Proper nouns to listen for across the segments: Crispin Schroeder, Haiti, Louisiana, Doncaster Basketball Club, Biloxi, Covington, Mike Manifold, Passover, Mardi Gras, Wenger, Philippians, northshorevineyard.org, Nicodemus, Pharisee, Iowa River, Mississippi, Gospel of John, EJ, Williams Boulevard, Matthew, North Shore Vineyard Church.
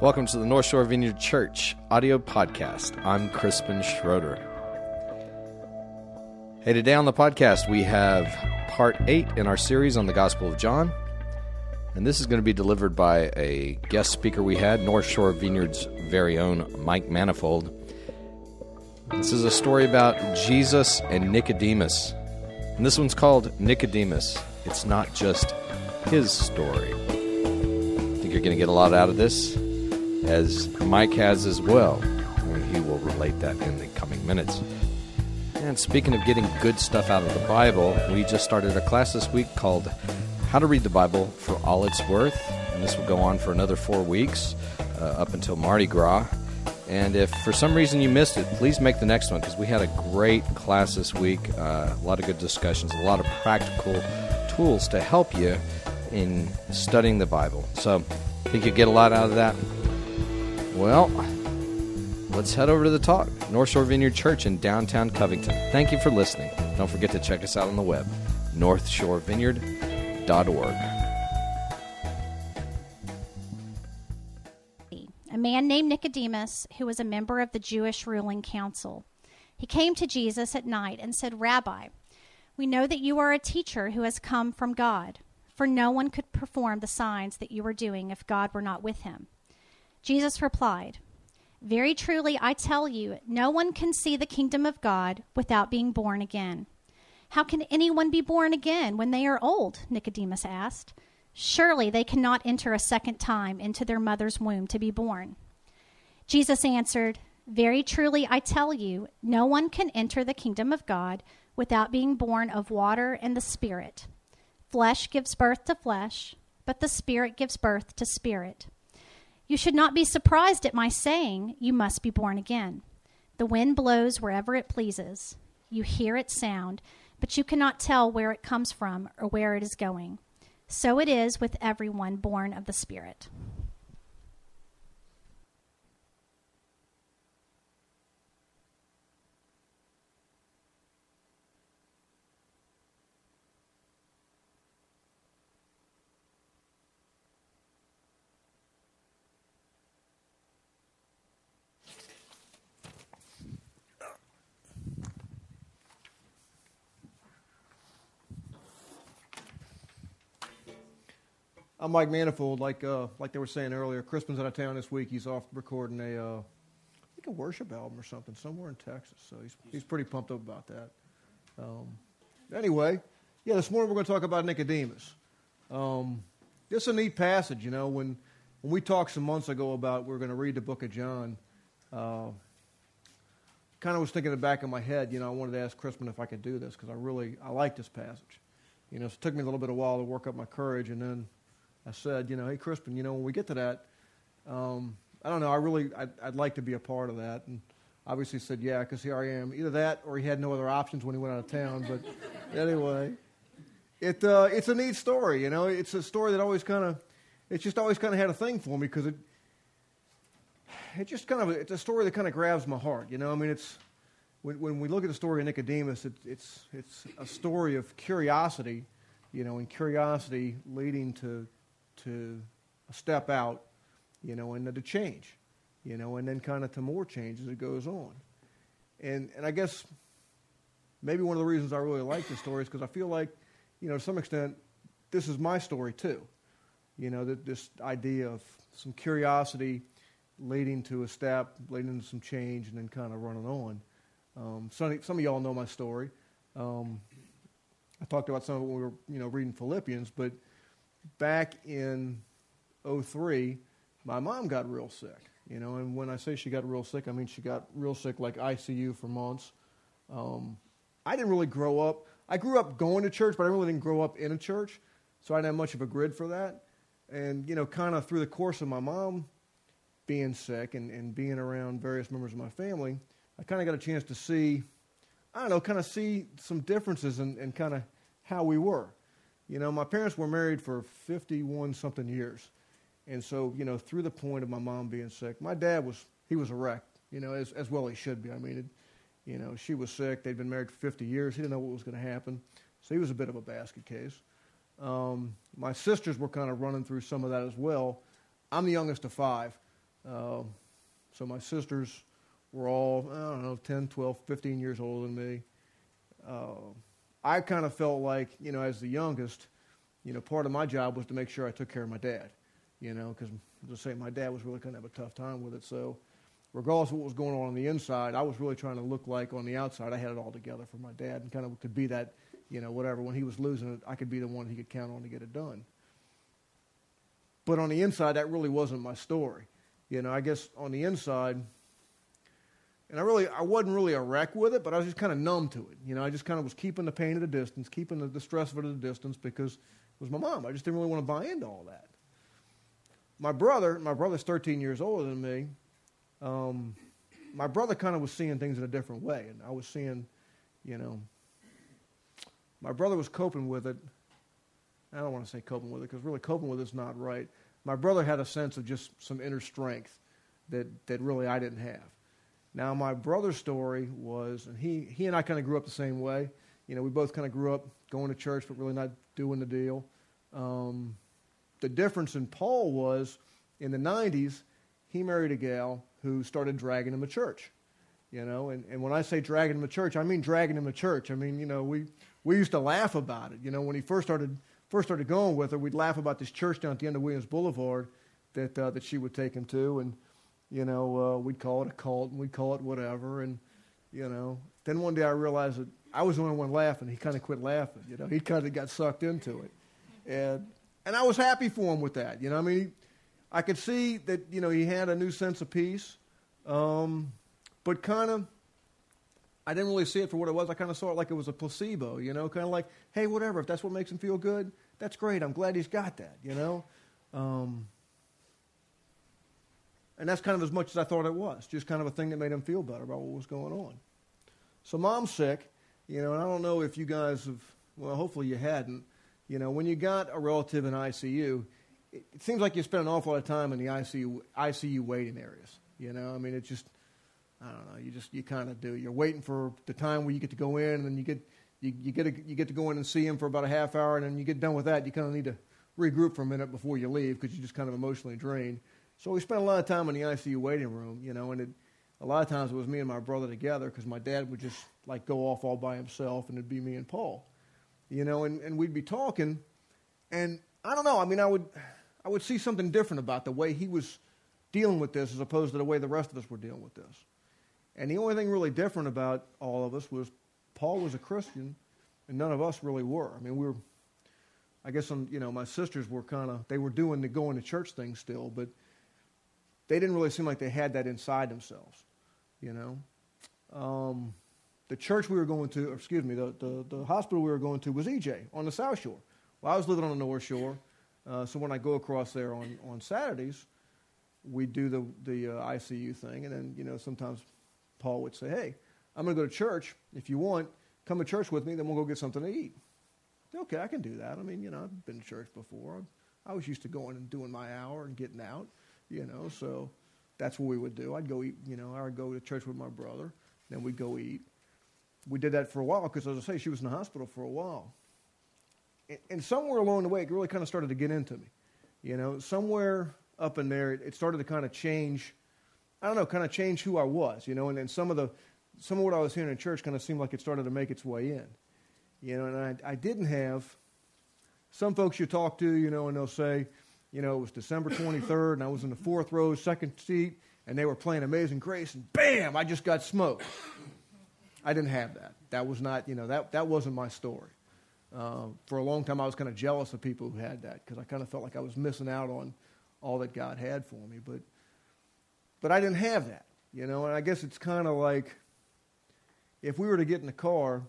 Welcome to the North Shore Vineyard Church audio podcast. I'm Crispin Schroeder. Hey, today on the podcast we have part 8 in our series on the Gospel of John. And this is going to be delivered by a guest speaker we had, North Shore Vineyard's very own Mike Manifold. This is a story about Jesus and Nicodemus. And this one's called Nicodemus. It's not just his story. I think you're going to get a lot out of this, as Mike has as well, and he will relate that in the coming minutes. And speaking of getting good stuff out of the Bible, we just started a class this week called How to Read the Bible for All It's Worth, and this will go on for another 4 weeks, up until Mardi Gras. And if for some reason you missed it, please make the next one, because we had a great class this week, a lot of good discussions, a lot of practical tools to help you in studying the Bible. So I think you'll get a lot out of that. Well, let's head over to the talk. North Shore Vineyard Church in downtown Covington. Thank you for listening. Don't forget to check us out on the web, northshorevineyard.org. A man named Nicodemus, who was a member of the Jewish ruling council. He came to Jesus at night and said, "Rabbi, we know that you are a teacher who has come from God, for no one could perform the signs that you are doing if God were not with him." Jesus replied, "Very truly I tell you, no one can see the kingdom of God without being born again." "How can anyone be born again when they are old?" Nicodemus asked. "Surely they cannot enter a second time into their mother's womb to be born." Jesus answered, "Very truly I tell you, no one can enter the kingdom of God without being born of water and the Spirit. Flesh gives birth to flesh, but the Spirit gives birth to spirit. You should not be surprised at my saying, 'You must be born again.' The wind blows wherever it pleases. You hear its sound, but you cannot tell where it comes from or where it is going. So it is with everyone born of the Spirit." I'm Mike Manifold. Like they were saying earlier, Crispin's out of town this week. He's off recording a worship album or something somewhere in Texas. So he's pretty pumped up about that. Anyway, this morning we're going to talk about Nicodemus. This is a neat passage, you know. When we talked some months ago about we're going to read the book of John, kind of was thinking in the back of my head, you know, I wanted to ask Crispin if I could do this because I like this passage. You know, so it took me a little bit of a while to work up my courage, and then I said, you know, "Hey, Crispin, you know, when we get to that, I don't know, I'd like to be a part of that." And obviously said, yeah, because here I am. Either that or he had no other options when he went out of town. But anyway, it's a neat story, you know. It's a story that always kind of had a thing for me, because it's a story that kind of grabs my heart, you know. I mean, it's when we look at the story of Nicodemus, it's a story of curiosity, you know, and curiosity leading to a step out, you know, and to change, you know, and then kind of to more change as it goes on. And I guess maybe one of the reasons I really like this story is because I feel like, you know, to some extent, this is my story too. You know, this idea of some curiosity leading to a step, leading to some change, and then kind of running on. Some of y'all know my story. I talked about some of it when we were, you know, reading Philippians, but back in 2003, my mom got real sick, you know, and when I say she got real sick, I mean she got real sick, like ICU for months. I didn't really grow up. I grew up going to church, but I really didn't grow up in a church, so I didn't have much of a grid for that. And, you know, kind of through the course of my mom being sick and being around various members of my family, I kind of got a chance to see, I don't know, kind of see some differences in kind of how we were. You know, my parents were married for 51-something years. And so, you know, through the point of my mom being sick, my dad was a wreck, you know, as well he should be. I mean, you know, she was sick. They'd been married for 50 years. He didn't know what was going to happen. So he was a bit of a basket case. My sisters were kind of running through some of that as well. I'm the youngest of 5. So my sisters were all, I don't know, 10, 12, 15 years older than me. I kind of felt like, you know, as the youngest, you know, part of my job was to make sure I took care of my dad, you know, because let's say my dad was really going to have a tough time with it. So regardless of what was going on the inside, I was really trying to look like on the outside I had it all together for my dad and kind of could be that, you know, whatever. When he was losing it, I could be the one he could count on to get it done. But on the inside, that really wasn't my story. You know, I guess on the inside, and I wasn't really a wreck with it, but I was just kind of numb to it. You know, I just kind of was keeping the pain at a distance, keeping the stress of it at a distance because it was my mom. I just didn't really want to buy into all that. My brother's 13 years older than me. My brother kind of was seeing things in a different way, and I was seeing, you know, my brother was coping with it. I don't want to say coping with it because really coping with it's not right. My brother had a sense of just some inner strength that really I didn't have. Now, my brother's story was, and he and I kind of grew up the same way. You know, we both kind of grew up going to church but really not doing the deal. The difference in Paul was in the 90s, he married a gal who started dragging him to church. You know, and when I say dragging him to church, I mean dragging him to church. I mean, you know, we used to laugh about it. You know, when he first started going with her, we'd laugh about this church down at the end of Williams Boulevard that she would take him to, and, you know, we'd call it a cult, and we'd call it whatever, and, you know. Then one day I realized that I was the only one laughing. He kind of quit laughing, you know. He kind of got sucked into it. And I was happy for him with that, you know. I mean, I could see that, you know, he had a new sense of peace, but kind of, I didn't really see it for what it was. I kind of saw it like it was a placebo, you know, kind of like, hey, whatever, if that's what makes him feel good, that's great. I'm glad he's got that, you know. And that's kind of as much as I thought it was, just kind of a thing that made him feel better about what was going on. So Mom's sick, you know, and I don't know if you guys have, well, hopefully you hadn't. You know, when you got a relative in ICU, it seems like you spend an awful lot of time in the ICU waiting areas, you know. I mean, it's just, I don't know. You kind of do. You're waiting for the time where you get to go in, and then you get to go in and see him for about a half hour, and then you get done with that. You kind of need to regroup for a minute before you leave because you're just kind of emotionally drained. So we spent a lot of time in the ICU waiting room, you know, and a lot of times it was me and my brother together because my dad would just like go off all by himself, and it'd be me and Paul, you know, and we'd be talking, and I don't know. I mean, I would see something different about the way he was dealing with this as opposed to the way the rest of us were dealing with this. And the only thing really different about all of us was Paul was a Christian, and none of us really were. I mean, we were, I guess, you know, my sisters were kind of, they were doing the going to church thing still, but they didn't really seem like they had that inside themselves, you know. The church we were going to, the hospital we were going to was EJ on the South Shore. Well, I was living on the North Shore, so when I go across there on Saturdays, we do the ICU thing, and then, you know, sometimes Paul would say, hey, I'm going to go to church. If you want, come to church with me, then we'll go get something to eat. Okay, I can do that. I mean, you know, I've been to church before. I was used to going and doing my hour and getting out, you know, so that's what we would do. I'd go eat, you know, I would go to church with my brother, then we'd go eat. We did that for a while because, as I say, she was in the hospital for a while. And somewhere along the way, it really kind of started to get into me. You know, somewhere up in there, it started to kind of change, I don't know, kind of change who I was, you know, and then some of what I was hearing in church kind of seemed like it started to make its way in, you know, and I didn't have, some folks you talk to, you know, and they'll say, you know, it was December 23rd, and I was in the fourth row, second seat, and they were playing Amazing Grace, and bam, I just got smoked. I didn't have that. That was not, you know, that wasn't my story. For a long time, I was kind of jealous of people who had that, because I kind of felt like I was missing out on all that God had for me, But I didn't have that, you know, and I guess it's kind of like if we were to get in the car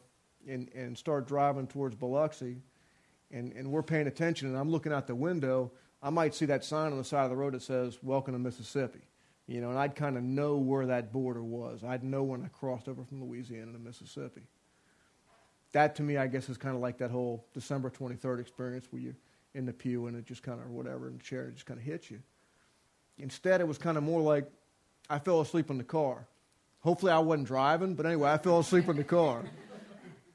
and start driving towards Biloxi and we're paying attention and I'm looking out the window, I might see that sign on the side of the road that says, Welcome to Mississippi, you know, and I'd kind of know where that border was. I'd know when I crossed over from Louisiana to Mississippi. That to me, I guess, is kind of like that whole December 23rd experience where you're in the pew and it just kind of, or whatever, in the chair, it just kind of hits you. Instead, it was kind of more like, I fell asleep in the car. Hopefully I wasn't driving, but anyway, I fell asleep in the car.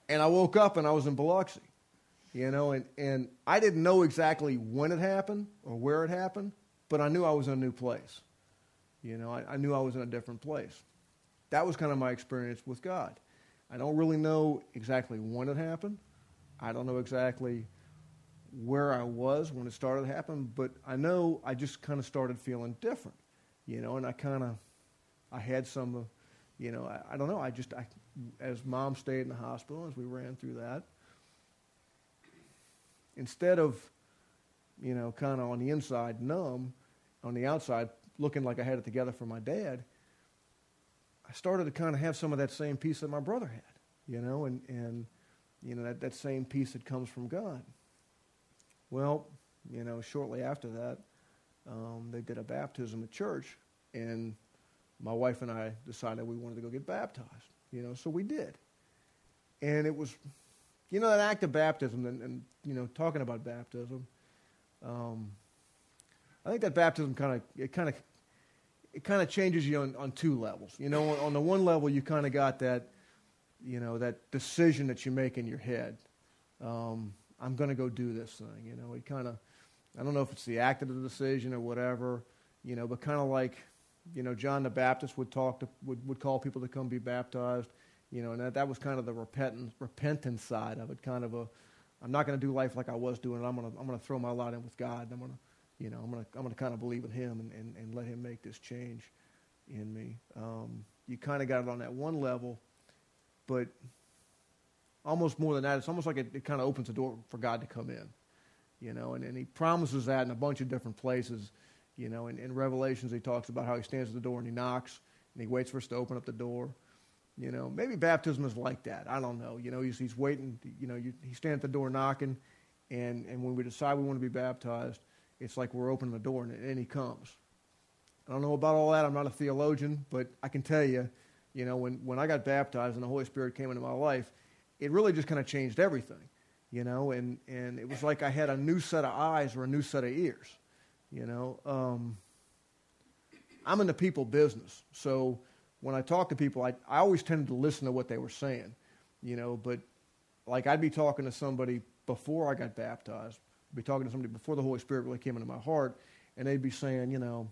And I woke up and I was in Biloxi, you know, and I didn't know exactly when it happened or where it happened, but I knew I was in a new place, You know, I knew I was in a different place. That was kind of my experience with God. I don't really know exactly when it happened. I don't know exactly where I was when it started to happen, but I know I just kind of started feeling different, you know, and I had some, you know, I don't know, I as Mom stayed in the hospital, as we ran through that, instead of, you know, kind of on the inside numb, on the outside looking like I had it together for my dad, I started to kind of have some of that same peace that my brother had, you know, and you know, that same peace that comes from God. Well, you know, shortly after that, they did a baptism at church, and my wife and I decided we wanted to go get baptized, you know, so we did. And it was, you know, that act of baptism, and you know, talking about baptism, I think that baptism kind of changes you on two levels. You know, on the one level, you kind of got that, you know, that decision that you make in your head. I'm going to go do this thing, you know. It kind of, I don't know if it's the act of the decision or whatever, you know, but kind of like, you know, John the Baptist would call people to come be baptized, you know, and that was kind of the repentance side of it, kind of a, I'm not going to do life like I was doing it. I'm going to throw my lot in with God, and I'm going to, you know, I'm going to kind of believe in Him and let Him make this change in me. You kind of got it on that one level, but almost more than that, it's almost like it kind of opens the door for God to come in, you know, and He promises that in a bunch of different places, you know. In Revelations, He talks about how He stands at the door and He knocks, and He waits for us to open up the door, you know. Maybe baptism is like that. I don't know. You know, he's waiting, you know, He stands at the door knocking, and when we decide we want to be baptized, it's like we're opening the door, and He comes. I don't know about all that. I'm not a theologian, but I can tell you, you know, when I got baptized and the Holy Spirit came into my life, it really just kind of changed everything, you know, and it was like I had a new set of eyes or a new set of ears, you know. I'm in the people business, so when I talk to people, I always tended to listen to what they were saying, you know, but like I'd be talking to somebody before I got baptized, I'd be talking to somebody before the Holy Spirit really came into my heart, and they'd be saying, you know,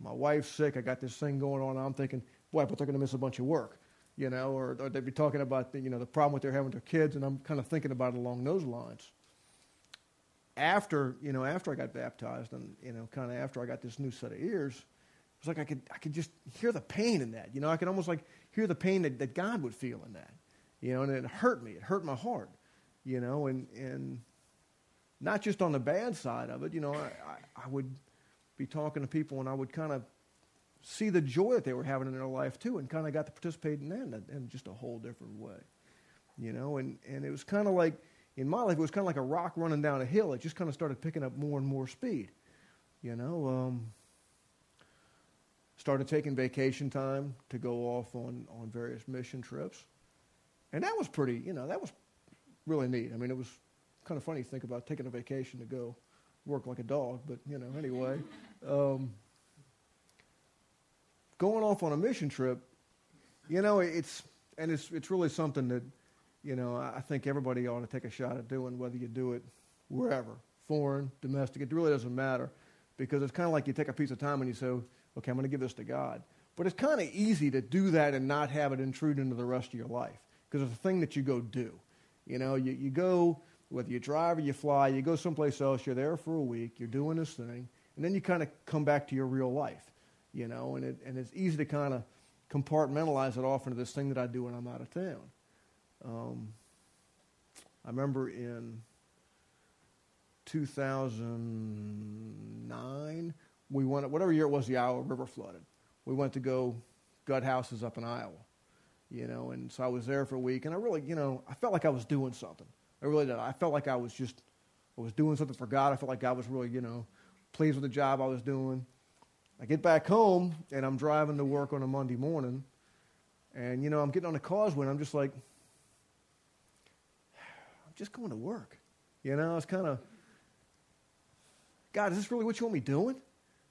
my wife's sick, I got this thing going on, and I'm thinking, boy, but they're going to miss a bunch of work. You know, or they'd be talking about the, you know, the problem with they're having with their kids, and I'm kind of thinking about it along those lines. After I got baptized, and you know, kind of after I got this new set of ears, it was like I could just hear the pain in that. You know, I could almost like hear the pain that God would feel in that. You know, and it hurt me. It hurt my heart. You know, and not just on the bad side of it. You know, I would be talking to people, and I would kind of see the joy that they were having in their life too, and kind of got to participate in that in just a whole different way, you know, and it was kind of like, in my life, it was kind of like a rock running down a hill. It just kind of started picking up more and more speed, you know. Started taking vacation time to go off on various mission trips, and that was pretty, you know, that was really neat. I mean, it was kind of funny to think about taking a vacation to go work like a dog, but, you know, anyway, going off on a mission trip, you know, it's really something that, you know, I think everybody ought to take a shot at doing, whether you do it wherever, foreign, domestic, it really doesn't matter, because it's kind of like you take a piece of time and you say, okay, I'm going to give this to God. But it's kind of easy to do that and not have it intrude into the rest of your life, because it's a thing that you go do. You know, you go, whether you drive or you fly, you go someplace else, you're there for a week, you're doing this thing, and then you kind of come back to your real life. You know, and it's easy to kind of compartmentalize it off into this thing that I do when I'm out of town. I remember in 2009, we went, whatever year it was, the Iowa River flooded. We went to go gut houses up in Iowa, you know, and so I was there for a week, and I really, you know, I felt like I was doing something. I really did. I felt like I was doing something for God. I felt like God was really, you know, pleased with the job I was doing. I get back home, and I'm driving to work on a Monday morning, and, you know, I'm getting on the causeway, and I'm just like, I'm just going to work. You know, it's kind of, God, is this really what you want me doing?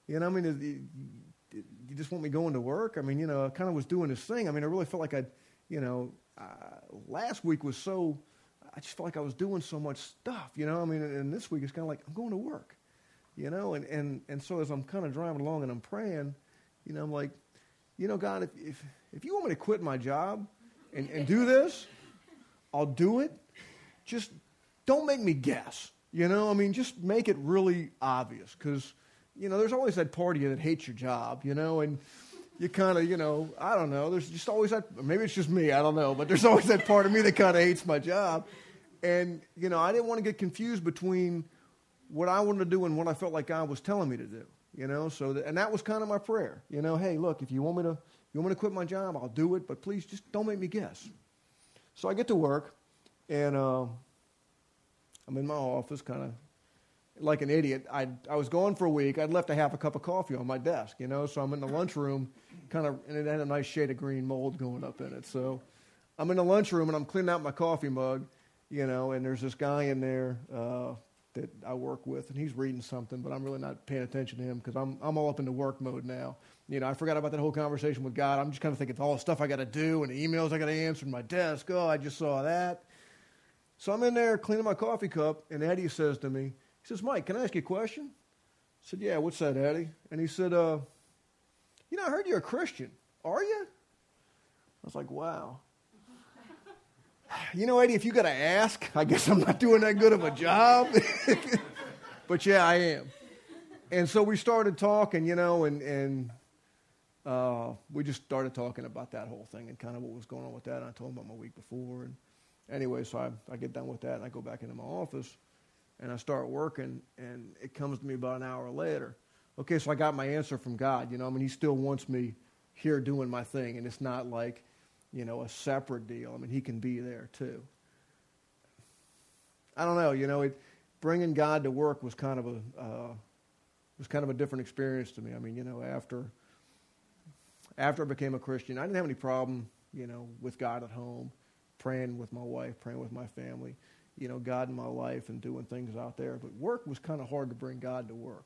You know, I mean, you just want me going to work? I mean, you know, I kind of was doing this thing. I mean, I really felt like you know, last week was so, I just felt like I was doing so much stuff, you know. I mean, and this week it's kind of like, I'm going to work. you know. And so as I'm kind of driving along and I'm praying, you know, I'm like, you know, God, if you want me to quit my job and do this, I'll do it. Just don't make me guess, you know. I mean, just make it really obvious, because, you know, there's always that part of you that hates your job, you know, and you kind of, you know, I don't know, there's just always that, maybe it's just me, I don't know, but there's always that part of me that kind of hates my job. And, you know, I didn't want to get confused between what I wanted to do and what I felt like God was telling me to do, you know. So and that was kind of my prayer, you know, hey, look, if you want me to quit my job, I'll do it, but please just don't make me guess. So I get to work, and I'm in my office kind of like an idiot. I was gone for a week. I'd left a half a cup of coffee on my desk, you know, so I'm in the lunchroom kind of, and it had a nice shade of green mold going up in it. So I'm in the lunchroom, and I'm cleaning out my coffee mug, you know, and there's this guy in there that I work with, and he's reading something, but I'm really not paying attention to him because I'm all up into work mode now. You know, I forgot about that whole conversation with God. I'm just kind of thinking of all the stuff I got to do and the emails I got to answer in my desk. Oh, I just saw that. So I'm in there cleaning my coffee cup, and Eddie says to me, he says, Mike, can I ask you a question? I said, yeah, what's that, Eddie? And he said, you know, I heard you're a Christian. Are you? I was like, wow. You know, Eddie, if you got to ask, I guess I'm not doing that good of a job. But, yeah, I am. And so we started talking, you know, and we just started talking about that whole thing and kind of what was going on with that. And I told him about my week before. And anyway, so I get done with that, and I go back into my office. And I start working, and it comes to me about an hour later. Okay, so I got my answer from God. You know, I mean, he still wants me here doing my thing, and it's not like, you know, a separate deal. I mean, he can be there too. I don't know. You know, bringing God to work was kind of a different experience to me. I mean, you know, after I became a Christian, I didn't have any problem, you know, with God at home, praying with my wife, praying with my family, you know, God in my life and doing things out there. But work was kind of hard to bring God to work.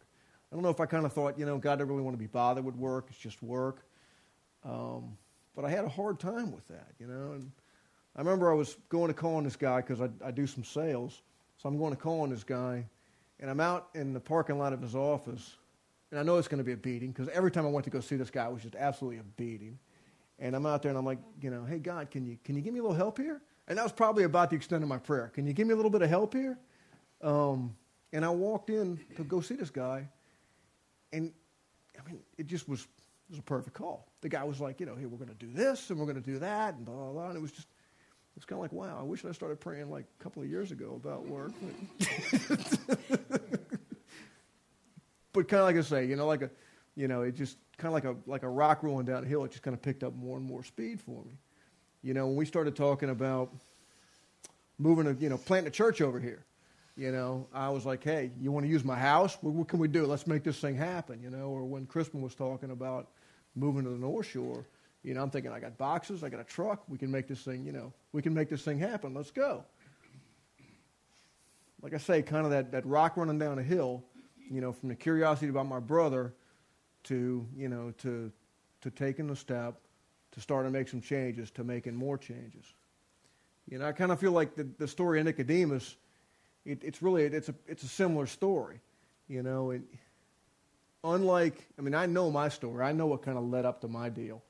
I don't know if I kind of thought, you know, God didn't really want to be bothered with work. It's just work. But I had a hard time with that, you know. And I remember I was going to call on this guy because I do some sales. So I'm going to call on this guy, and I'm out in the parking lot of his office. And I know it's going to be a beating because every time I went to go see this guy, it was just absolutely a beating. And I'm out there, and I'm like, you know, hey, God, can you give me a little help here? And that was probably about the extent of my prayer. Can you give me a little bit of help here? And I walked in to go see this guy. And, I mean, it was a perfect call. The guy was like, you know, hey, we're going to do this and we're going to do that and blah, blah, blah. And it was kind of like, wow, I wish I started praying like a couple of years ago about work. But kind of like I say, you know, it just kind of like a rock rolling down a hill. It just kind of picked up more and more speed for me. You know, when we started talking about planting a church over here, you know, I was like, hey, you want to use my house? What can we do? Let's make this thing happen, you know. Or when Crispin was talking about moving to the North Shore, you know, I'm thinking, I got boxes, I got a truck, we can make this thing happen, let's go. Like I say, kind of that rock running down a hill, you know, from the curiosity about my brother to, you know, to taking the step, to start to make some changes, to making more changes. You know, I kind of feel like the story of Nicodemus, it's a similar story. You know, and I know my story. I know what kind of led up to my deal.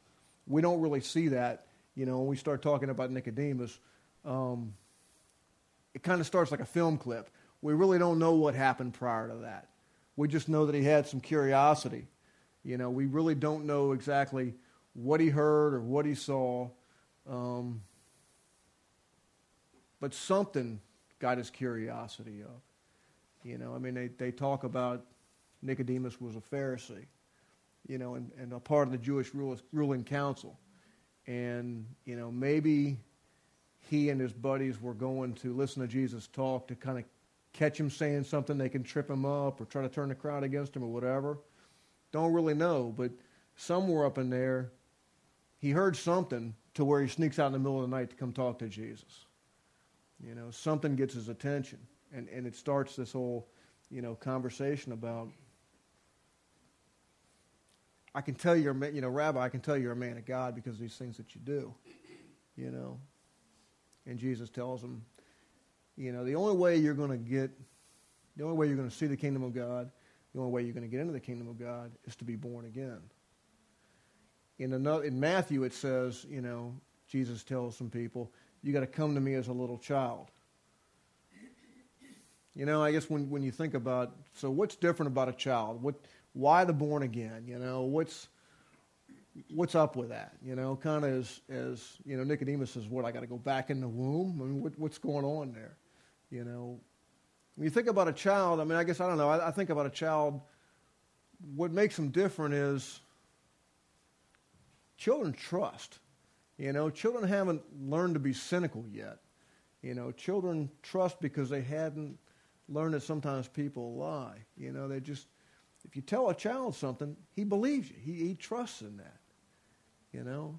We don't really see that, you know, when we start talking about Nicodemus. It kind of starts like a film clip. We really don't know what happened prior to that. We just know that he had some curiosity. You know, we really don't know exactly what he heard or what he saw, but something got his curiosity up. You know, I mean, they talk about Nicodemus was a Pharisee, you know, and a part of the Jewish ruling council. And, you know, maybe he and his buddies were going to listen to Jesus talk to kind of catch him saying something they can trip him up or try to turn the crowd against him or whatever. Don't really know, but somewhere up in there, he heard something to where he sneaks out in the middle of the night to come talk to Jesus. You know, something gets his attention, and it starts this whole, you know, conversation about, Rabbi, I can tell you're a man of God because of these things that you do, you know. And Jesus tells him, you know, the only way you're going to see the kingdom of God, The only way you're going to get into the kingdom of God is to be born again. In Matthew, it says, you know, Jesus tells some people, you got to come to me as a little child. You know, I guess when you think about, so what's different about a child? Why the born again? You know, what's up with that? You know, kind of as you know, Nicodemus says, what, I got to go back in the womb? I mean, what's going on there? You know, when you think about a child, I mean, I guess, I don't know, I think about a child, what makes them different is children trust. You know, children haven't learned to be cynical yet. You know, children trust because they hadn't learned that sometimes people lie. You know, they just, if you tell a child something, he believes you. He trusts in that. You know,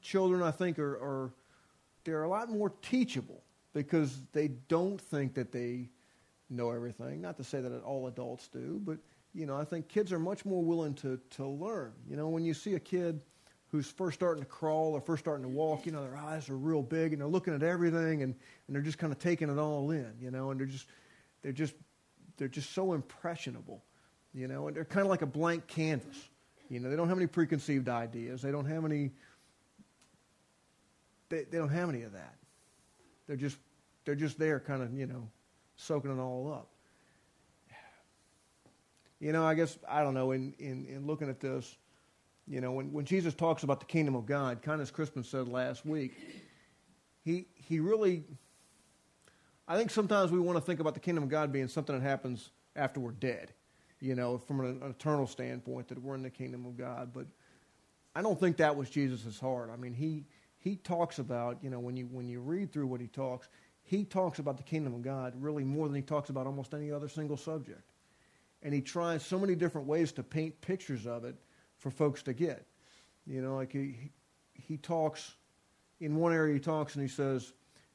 children, I think, they're a lot more teachable because they don't think that they know everything. Not to say that all adults do, but, you know, I think kids are much more willing to learn. You know, when you see a kid who's first starting to crawl or first starting to walk, you know, their eyes are real big and they're looking at everything and they're just kind of taking it all in, you know, and they're just so impressionable, you know, and they're kind of like a blank canvas. You know, they don't have any preconceived ideas. They don't have any, they don't have any of that. They're just there kind of, you know, soaking it all up. You know, I guess, I don't know, in looking at this, you know, when Jesus talks about the kingdom of God, kind of as Crispin said last week, he really, I think sometimes we want to think about the kingdom of God being something that happens after we're dead, you know, from an eternal standpoint that we're in the kingdom of God. But I don't think that was Jesus' heart. I mean, he talks about, you know, when you read through what he talks about the kingdom of God really more than he talks about almost any other single subject. And he tries so many different ways to paint pictures of it for folks to get. You know, like he talks, in one area he talks and he says,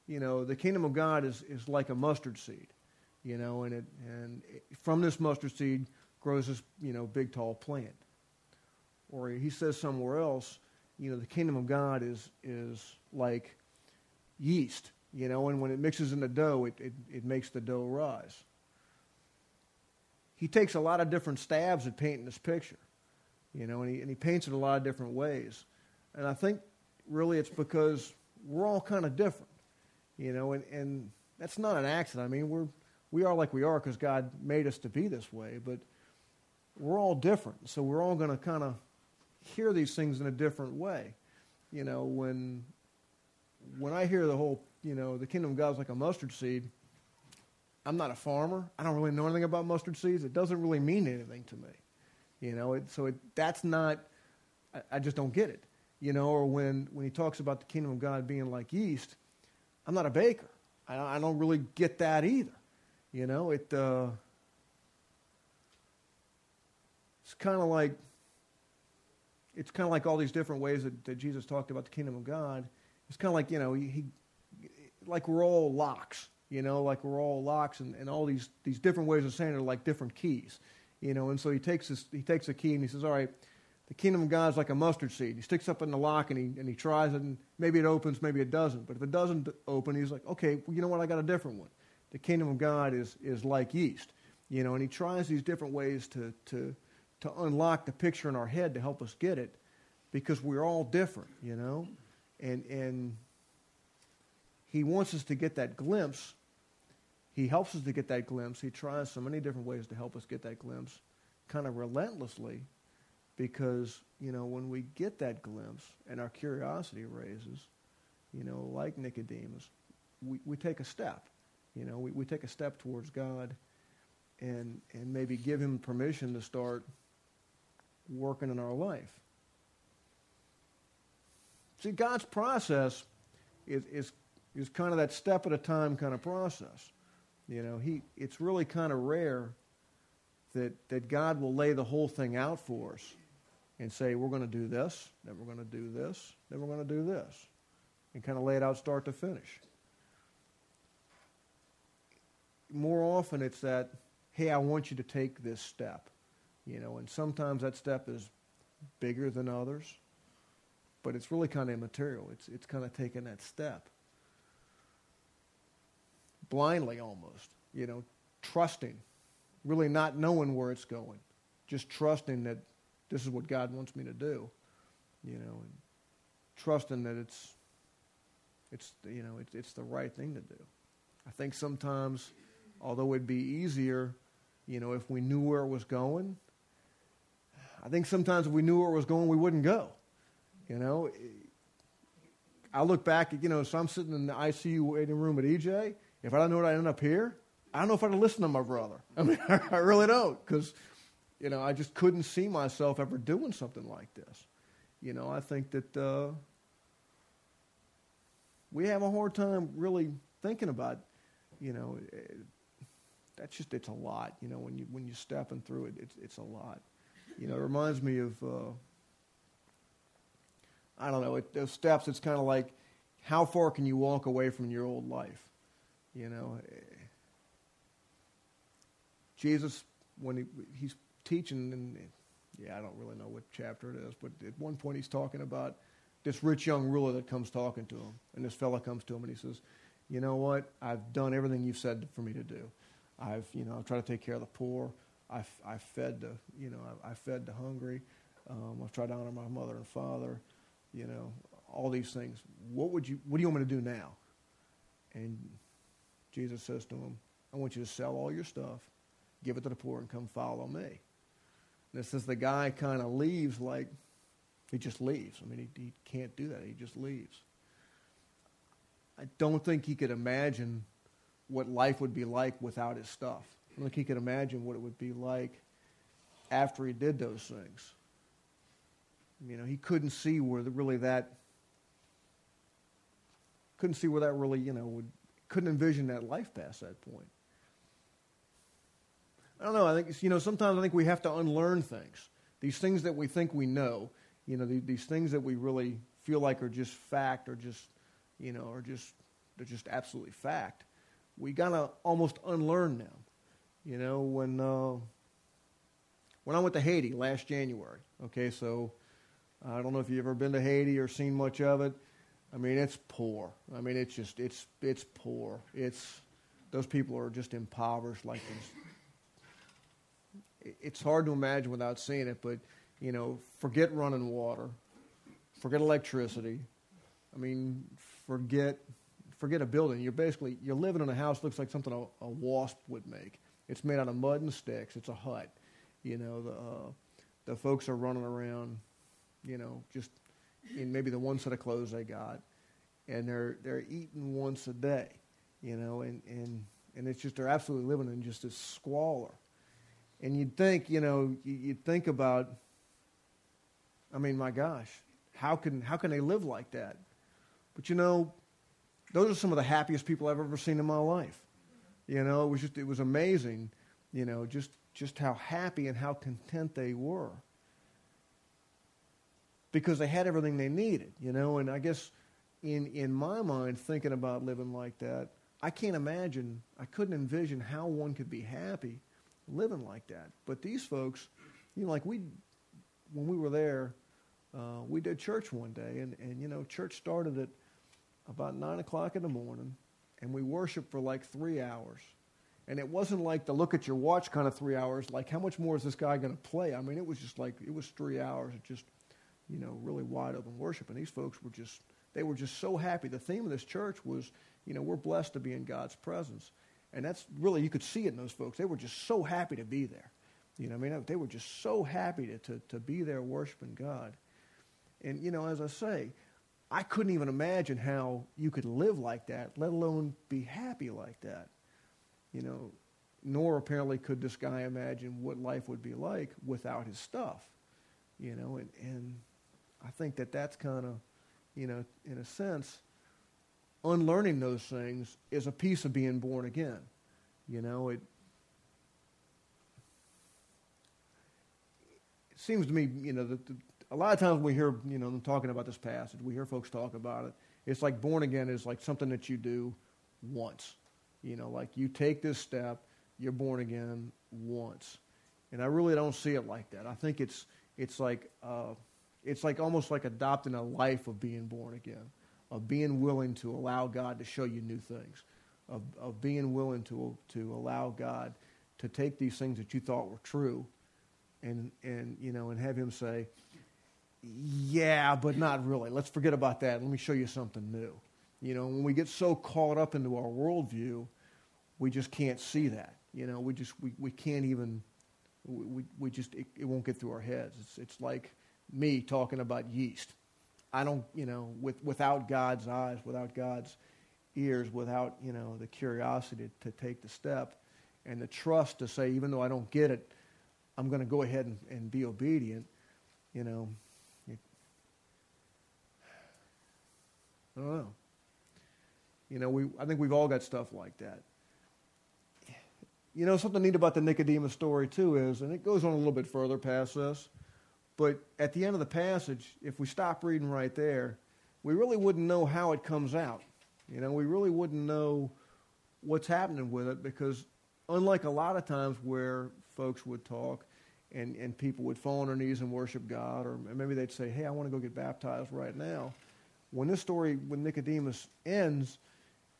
you know, the kingdom of God is like a mustard seed, you know, and from this mustard seed grows this, you know, big tall plant. Or he says somewhere else, you know, the kingdom of God is like yeast, you know, and when it mixes in the dough, it makes the dough rise. He takes a lot of different stabs at painting this picture, you know, and he paints it a lot of different ways. And I think really it's because we're all kind of different, you know, and that's not an accident. I mean, we are like we are because God made us to be this way, but we're all different. So we're all going to kind of hear these things in a different way. You know, when I hear the whole, you know, the kingdom of God is like a mustard seed, I'm not a farmer. I don't really know anything about mustard seeds. It doesn't really mean anything to me. You know, that's not, I just don't get it. You know, or when he talks about the kingdom of God being like yeast, I'm not a baker. I don't really get that either. You know, it's kind of like all these different ways that Jesus talked about the kingdom of God. It's kind of like, you know, like we're all locks, you know, like we're all locks and all these different ways of saying it are like different keys. You know, and so he takes a key and he says, all right, the kingdom of God is like a mustard seed. He sticks up in the lock and he tries it, and maybe it opens, maybe it doesn't. But if it doesn't open, he's like, okay, well, you know what, I got a different one. The kingdom of God is like yeast. You know, and he tries these different ways to unlock the picture in our head to help us get it, because we're all different, you know. And he wants us to get that glimpse. He helps us to get that glimpse. He tries so many different ways to help us get that glimpse, kind of relentlessly, because, you know, when we get that glimpse and our curiosity raises, you know, like Nicodemus, we take a step. You know, we take a step towards God and maybe give him permission to start working in our life. See, God's process is kind of that step at a time kind of process. You know, it's really kind of rare that God will lay the whole thing out for us and say, we're going to do this, then we're going to do this, then we're going to do this, and kind of lay it out start to finish. More often it's that, hey, I want you to take this step, you know, and sometimes that step is bigger than others, but it's really kind of immaterial. It's kind of taking that step. Blindly almost, you know, trusting, really not knowing where it's going, just trusting that this is what God wants me to do, you know, and trusting that it's the right thing to do. I think sometimes, although it'd be easier, you know, if we knew where it was going, I think sometimes if we knew where it was going, we wouldn't go. You know, I look back, you know, so I'm sitting in the ICU waiting room at EJ. If I don't know what I end up here, I don't know if I'd listen to my brother. I mean, I really don't, because, you know, I just couldn't see myself ever doing something like this. You know, I think that we have a hard time really thinking about, you know, that's just, it's a lot. You know, when you're stepping through it, it's a lot. You know, it reminds me of, I don't know, those steps, it's kind of like, how far can you walk away from your old life? You know, Jesus, when he's teaching, and I don't really know what chapter it is, but at one point he's talking about this rich young ruler that comes talking to him, and this fella comes to him and he says, you know what, I've done everything you've said for me to do. I've tried to take care of the poor. I fed the hungry. I've tried to honor my mother and father, you know, all these things. What do you want me to do now? And Jesus says to him, I want you to sell all your stuff, give it to the poor, and come follow me. And since the guy kind of leaves, like, he just leaves. I mean, he can't do that. He just leaves. I don't think he could imagine what life would be like without his stuff. I don't think he could imagine what it would be like after he did those things. You know, he couldn't see where couldn't envision that life past that point. I don't know. I think, you know, sometimes I think we have to unlearn things. These things that we think we know, you know, these things that we really feel like are just fact, or just, you know, or just, they're just absolutely fact. We gotta almost unlearn them. You know, when I went to Haiti last January. Okay, so I don't know if you've ever been to Haiti or seen much of it. I mean, it's poor. I mean, it's just it's poor. It's, those people are just impoverished like this. It's hard to imagine without seeing it, but, you know, forget running water, forget electricity. I mean, forget a building. You're living in a house that looks like something a wasp would make. It's made out of mud and sticks. It's a hut. You know, the folks are running around, you know, just in maybe the one set of clothes they got, and they're eating once a day, you know, and it's just, they're absolutely living in just this squalor. And you'd think, you know, you'd think about, I mean, my gosh, how can they live like that? But, you know, those are some of the happiest people I've ever seen in my life. You know, it was amazing, you know, just how happy and how content they were, because they had everything they needed, you know. And I guess in my mind, thinking about living like that, I couldn't envision how one could be happy living like that. But these folks, you know, like, when we were there, we did church one day, and you know, church started at about 9:00 in the morning, and we worshiped for like 3 hours. And it wasn't like the look at your watch kind of 3 hours, like, how much more is this guy going to play? I mean, it was just like, it was 3 hours of just, you know, really wide open worship. And these folks were just, they were just so happy. The theme of this church was, you know, we're blessed to be in God's presence. And that's really, you could see it in those folks. They were just so happy to be there. You know what I mean? They were just so happy to be there worshiping God. And, you know, as I say, I couldn't even imagine how you could live like that, let alone be happy like that. You know, nor apparently could this guy imagine what life would be like without his stuff, you know. And I think that's kind of, you know, in a sense, unlearning those things is a piece of being born again. You know, it seems to me, you know, that a lot of times when we hear, you know, them talking about this passage, we hear folks talk about it, it's like born again is like something that you do once. You know, like, you take this step, you're born again once. And I really don't see it like that. I think it's like almost like adopting a life of being born again, of being willing to allow God to show you new things, of being willing to allow God to take these things that you thought were true and have him say, yeah, but not really. Let's forget about that. Let me show you something new. You know, when we get so caught up into our worldview, we just can't see that. You know, we just, it won't get through our heads. It's like me talking about yeast. I don't, without God's eyes, without God's ears, without, the curiosity to take the step and the trust to say, even though I don't get it, I'm going to go ahead and be obedient, I don't know. I think we've all got stuff like that. Something neat about the Nicodemus story, too, is, and it goes on a little bit further past this, but at the end of the passage, if we stop reading right there, we really wouldn't know how it comes out. We really wouldn't know what's happening with it, because unlike a lot of times where folks would talk and people would fall on their knees and worship God, or maybe they'd say, hey, I want to go get baptized right now. When this story with Nicodemus ends,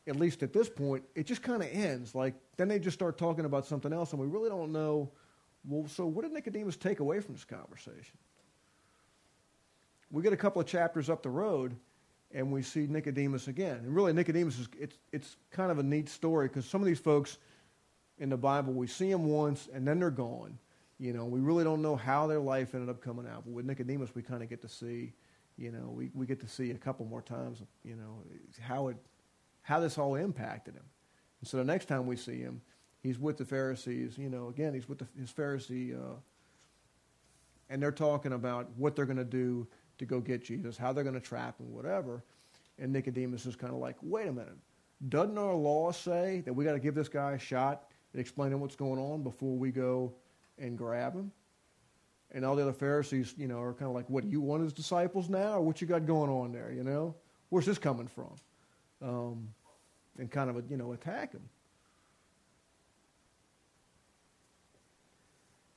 at least at this point, it just kind of ends. Like, then they just start talking about something else, and we really don't know, well, so what did Nicodemus take away from this conversation? We get a couple of chapters up the road, and we see Nicodemus again. And really, Nicodemus, it's kind of a neat story, because some of these folks in the Bible, we see them once, and then they're gone. We really don't know how their life ended up coming out. But with Nicodemus, we kind of get to see... we get to see a couple more times, how this all impacted him. And so the next time we see him, he's with the Pharisees, again, he's with his Pharisee, and they're talking about what they're going to do to go get Jesus, how they're going to trap him, whatever. And Nicodemus is kind of like, wait a minute, doesn't our law say that we got to give this guy a shot and explain him what's going on before we go and grab him? And all the other Pharisees, are kind of like, what, you want his disciples now? Or what you got going on there, Where's this coming from? And kind of, attack him.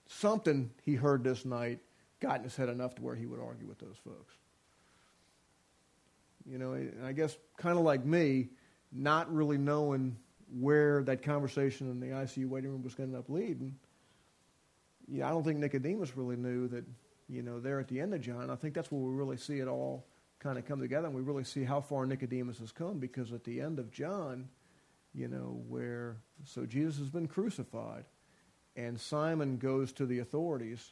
Something he heard this night got in his head enough to where he would argue with those folks. And I guess kind of like me, not really knowing where that conversation in the ICU waiting room was going to end up leading, I don't think Nicodemus really knew that, there at the end of John. I think that's where we really see it all kind of come together, and we really see how far Nicodemus has come, because at the end of John, so Jesus has been crucified, and Simon goes to the authorities.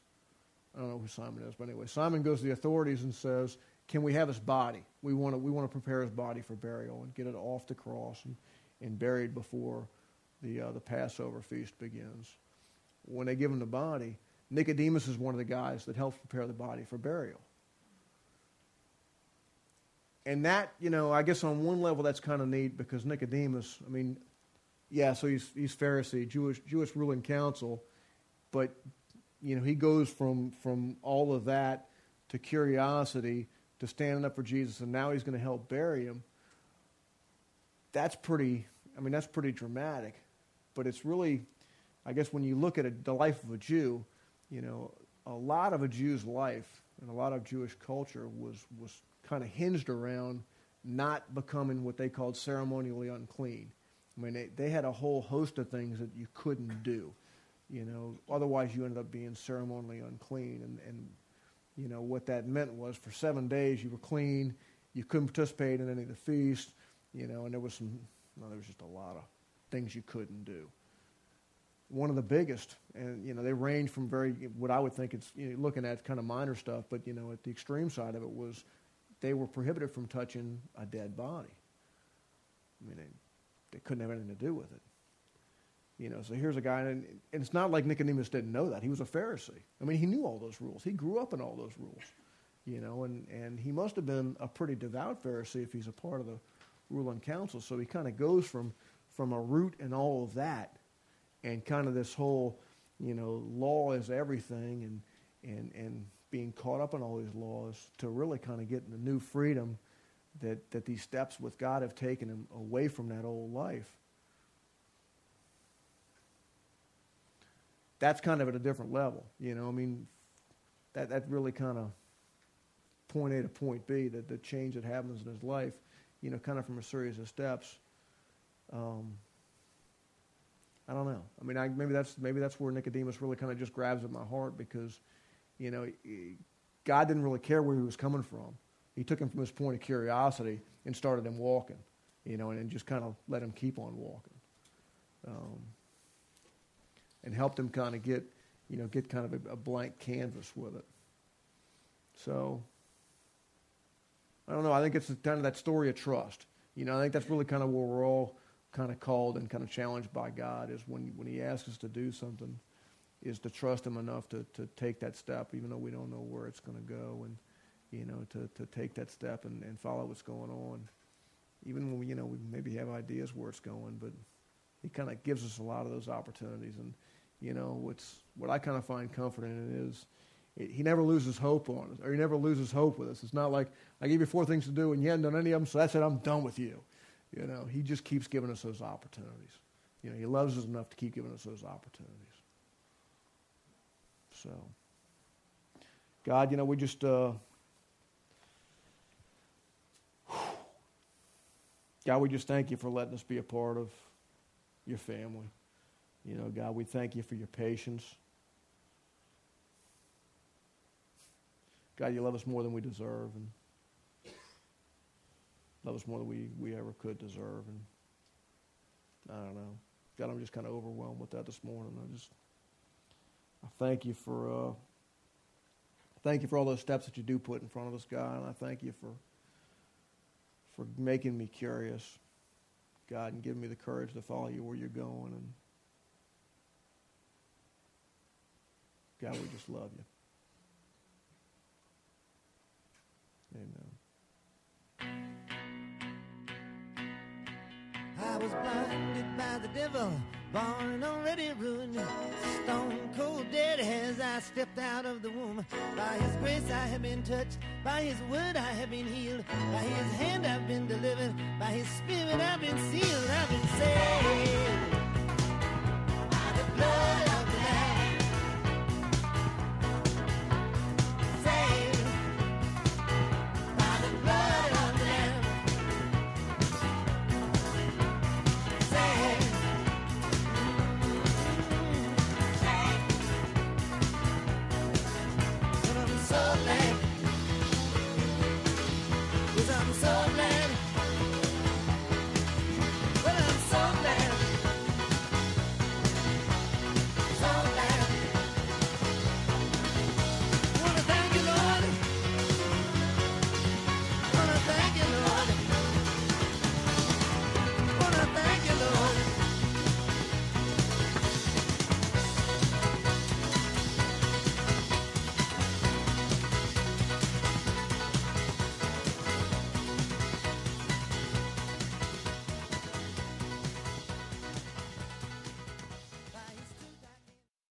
I don't know who Simon is, but anyway, Simon goes to the authorities and says, can we have his body? We want to prepare his body for burial and get it off the cross and buried before the Passover feast begins. When they give him the body, Nicodemus is one of the guys that helps prepare the body for burial. And that, I guess on one level that's kind of neat, because Nicodemus, so he's Pharisee, Jewish ruling council, but, he goes from all of that to curiosity to standing up for Jesus, and now he's going to help bury him. That's pretty dramatic, but it's really... I guess when you look at the life of a Jew, a lot of a Jew's life and a lot of Jewish culture was kind of hinged around not becoming what they called ceremonially unclean. They had a whole host of things that you couldn't do. Otherwise you ended up being ceremonially unclean. And what that meant was for 7 days you were clean, you couldn't participate in any of the feasts, and there was just a lot of things you couldn't do. One of the biggest, and they range from what I would think it's looking at kind of minor stuff, but at the extreme side of it was they were prohibited from touching a dead body. They couldn't have anything to do with it. So here's a guy, and it's not like Nicodemus didn't know that. He was a Pharisee. He knew all those rules. He grew up in all those rules, and he must have been a pretty devout Pharisee if he's a part of the ruling council. So he kind of goes from a root and all of that. And kind of this whole, law is everything and being caught up in all these laws to really kind of getting the new freedom that these steps with God have taken him away from that old life. That's kind of at a different level, that really kind of point A to point B, that the change that happens in his life, kind of from a series of steps. I don't know. I mean, maybe that's where Nicodemus really kind of just grabs at my heart, because, you know, God didn't really care where he was coming from. He took him from his point of curiosity and started him walking, you know, and just kind of let him keep on walking, and helped him kind of get kind of a blank canvas with it. So, I don't know. I think it's kind of that story of trust. You know, I think that's really kind of where we're all kind of called and kind of challenged by God, is when he asks us to do something, is to trust him enough to take that step, even though we don't know where it's going to go, and, you know, to take that step and follow what's going on. Even when, you know, we maybe have ideas where it's going, but he kind of gives us a lot of those opportunities. And, you know, what I kind of find comfort in it is, he never loses hope on us, or he never loses hope with us. It's not like, I gave you 4 things to do and you haven't done any of them, so that's it, I'm done with you. You know, he just keeps giving us those opportunities. You know, he loves us enough to keep giving us those opportunities. So, God, you know, we just, God, we just thank you for letting us be a part of your family. You know, God, we thank you for your patience. God, you love us more than we deserve, and love us more than we ever could deserve. And I don't know. God, I'm just kind of overwhelmed with that this morning. I thank you for all those steps that you do put in front of us, God. And I thank you for making me curious, God, and giving me the courage to follow you where you're going. And God, we just love you. Amen. I was blinded by the devil, born and already ruined, stone cold dead as I stepped out of the womb. By his grace I have been touched, by his word I have been healed, by his hand I've been delivered, by his spirit I've been sealed, I've been saved.